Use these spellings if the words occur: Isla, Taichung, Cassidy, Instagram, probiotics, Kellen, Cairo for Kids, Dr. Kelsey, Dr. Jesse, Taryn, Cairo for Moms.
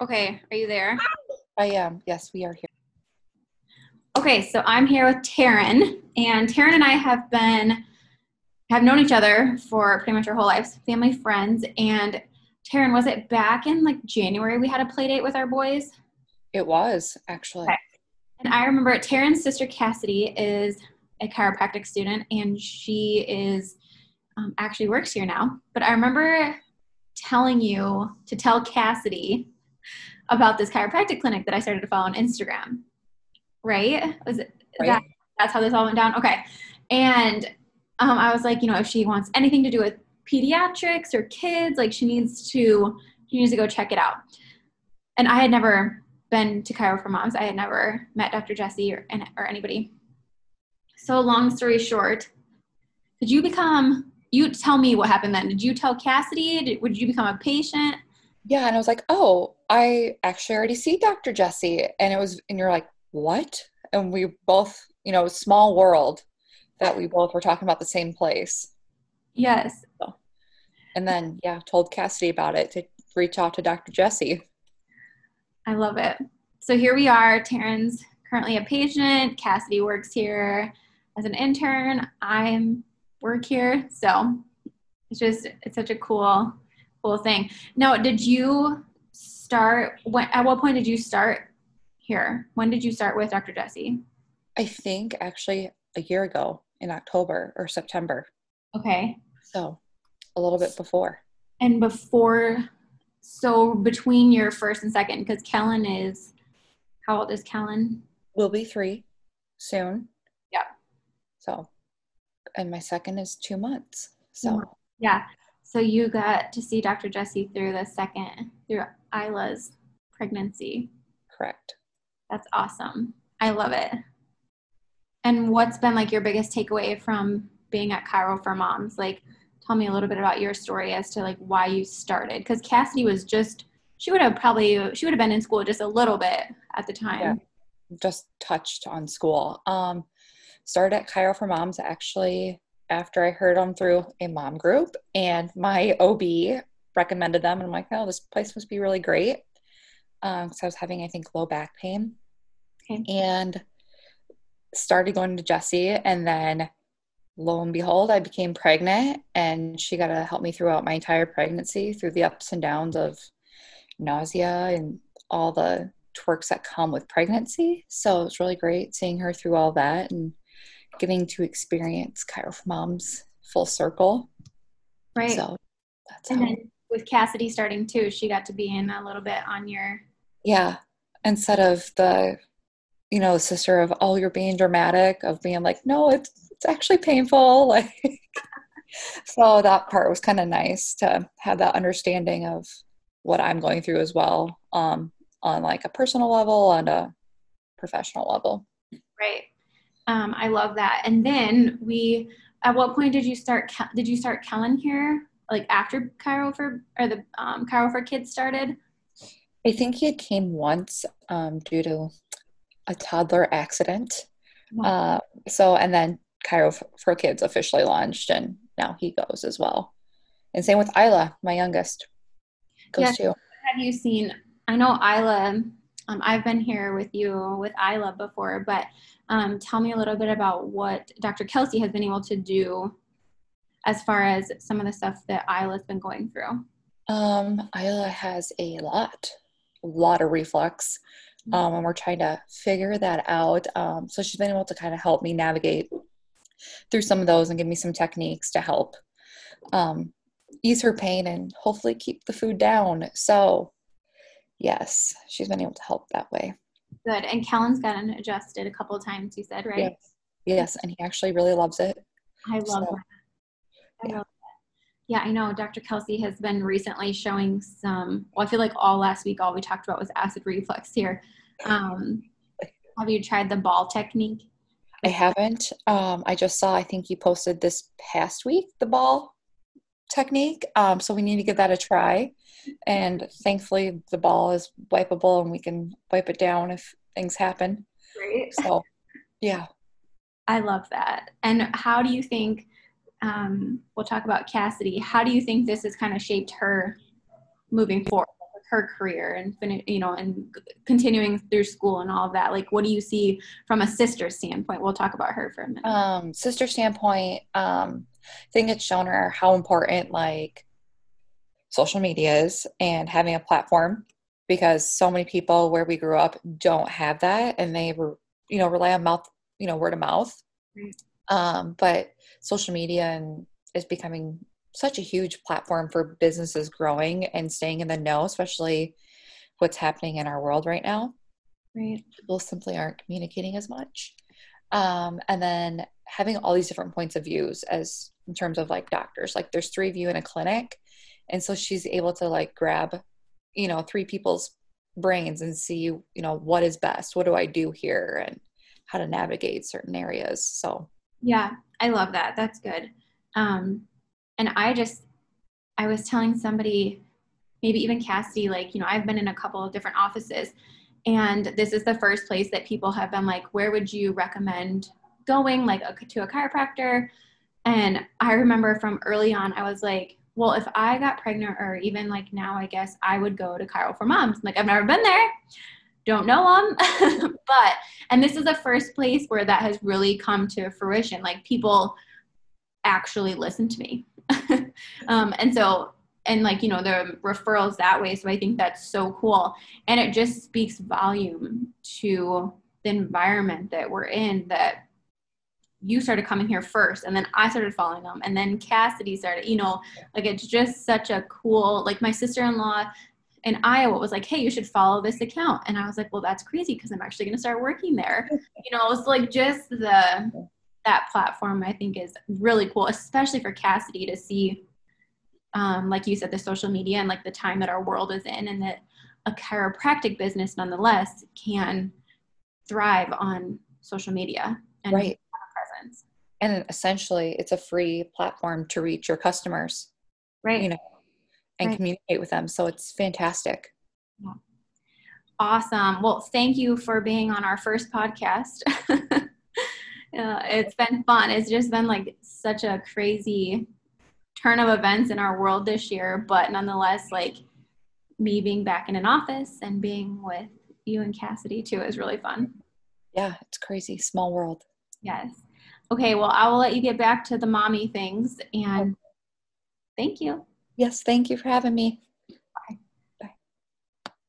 Okay, are you there? I am. Yes, we are here. Okay, so I'm here with Taryn, and Taryn and I have known each other for pretty much our whole lives, family, friends. And Taryn, was it back in like January we had a play date with our boys? It was, actually. Okay. And I remember Taryn's sister Cassidy is a chiropractic student, and she is actually works here now. But I remember telling you to tell Cassidy about this chiropractic clinic that I started to follow on Instagram, right? Was it right? That's how this all went down? Okay. And I was like, you know, if she wants anything to do with pediatrics or kids, like she needs to go check it out. And I had never been to Cairo for Moms. I had never met Dr. Jesse or anybody. So long story short, you tell me what happened then. Did you tell Cassidy? Would you become a patient? Yeah. And I was like, oh, I actually already see Dr. Jesse. And you're like, what? And we both, you know, small world that we both were talking about the same place. Yes. So, and then, yeah, told Cassidy about it to reach out to Dr. Jesse. I love it. So here we are. Taryn's currently a patient. Cassidy works here as an intern. I work here. So it's such a cool thing. Now, at what point did you start here? When did you start with Dr. Jesse? I think actually a year ago in October or September. Okay. So a little bit before. And so between your first and second, because Kellen is, how old is Kellen? Will be 3 soon. Yeah. So, and my second is 2 months. So, yeah. So you got to see Dr. Jesse through Isla's pregnancy. Correct. That's awesome. I love it. And what's been like your biggest takeaway from being at Cairo for Moms? Like, tell me a little bit about your story as to like why you started. Because Cassidy was she would have been in school just a little bit at the time. Yeah. Just touched on school. Started at Cairo for Moms actually after I heard them through a mom group, and my OB recommended them. And I'm like, oh, this place must be really great. So I was having, I think, low back pain. Okay. And started going to Jesse, and then lo and behold, I became pregnant, and she got to help me throughout my entire pregnancy through the ups and downs of nausea and all the twerks that come with pregnancy. So it was really great seeing her through all that and getting to experience Cairo for Moms full circle. Right. So that's and then with Cassidy starting too, she got to be in a little bit on your. Yeah. Instead of the, you know, sister of, oh, you're being dramatic, of being like, no, it's actually painful. Like, so that part was kind of nice to have that understanding of what I'm going through as well. On like a personal level and a professional level. Right. I love that. And then at what point did you start Kellen here? Like after Cairo for Kids started? I think he came once due to a toddler accident. Wow. And then Cairo for Kids officially launched, and now he goes as well. And same with Isla, my youngest, goes too. Have you seen, I know Isla, I've been here with you with Isla before, but tell me a little bit about what Dr. Kelsey has been able to do as far as some of the stuff that Isla's been going through. Isla has a lot of reflux, and we're trying to figure that out. So she's been able to kind of help me navigate through some of those and give me some techniques to help ease her pain and hopefully keep the food down. So yes, she's been able to help that way. Good. And Kellen's gotten adjusted a couple of times, you said, right? Yes. And he actually really loves it. I love that. Yeah, I know Dr. Kelsey has been recently showing I feel like all last week, all we talked about was acid reflux here. Have you tried the ball technique? I haven't. I just saw, I think he posted this past week, the ball technique. So we need to give that a try. And thankfully the ball is wipeable and we can wipe it down if things happen. Great. So, yeah. I love that. And how do you think, we'll talk about Cassidy, how do you think this has kind of shaped her moving forward, her her career and, you know, and continuing through school and all of that? Like, what do you see from a sister standpoint? We'll talk about her for a minute. Sister standpoint, I think it's shown her how important like social media is and having a platform, because so many people where we grew up don't have that, and they rely on word of mouth. Right. But social media is becoming such a huge platform for businesses growing and staying in the know, especially what's happening in our world right now. Right. People simply aren't communicating as much. And then having all these different points of views as in terms of like doctors, like there's three of you in a clinic. And so she's able to like grab, three people's brains and see, what is best? What do I do here? And how to navigate certain areas. So, yeah, I love that. That's good. And I was telling somebody, maybe even Cassidy, like, I've been in a couple of different offices, and this is the first place that people have been like, where would you recommend going, like to a chiropractor? And I remember from early on, I was like, well, if I got pregnant, or even like now, I guess I would go to Cairo for Moms. Like, I've never been there. Don't know them. And this is the first place where that has really come to fruition. Like, people actually listen to me. The referrals that way. So I think that's so cool. And it just speaks volume to the environment that we're in, that you started coming here first, and then I started following them. And then Cassidy started, like, it's just such a cool, like, my sister-in-law in Iowa was like, hey, you should follow this account. And I was like, well, that's crazy, because I'm actually going to start working there. It's like just that platform, I think, is really cool, especially for Cassidy to see, like you said, the social media and like the time that our world is in, and that a chiropractic business nonetheless can thrive on social media and right. presence. And essentially it's a free platform to reach your customers. Right. And communicate with them. So it's fantastic. Yeah. Awesome. Well, thank you for being on our first podcast. It's been fun. It's just been like such a crazy turn of events in our world this year, but nonetheless, like, me being back in an office and being with you and Cassidy too is really fun. Yeah. It's crazy. Small world. Yes. Okay. Well, I will let you get back to the mommy things, and thank you. Yes, thank you for having me.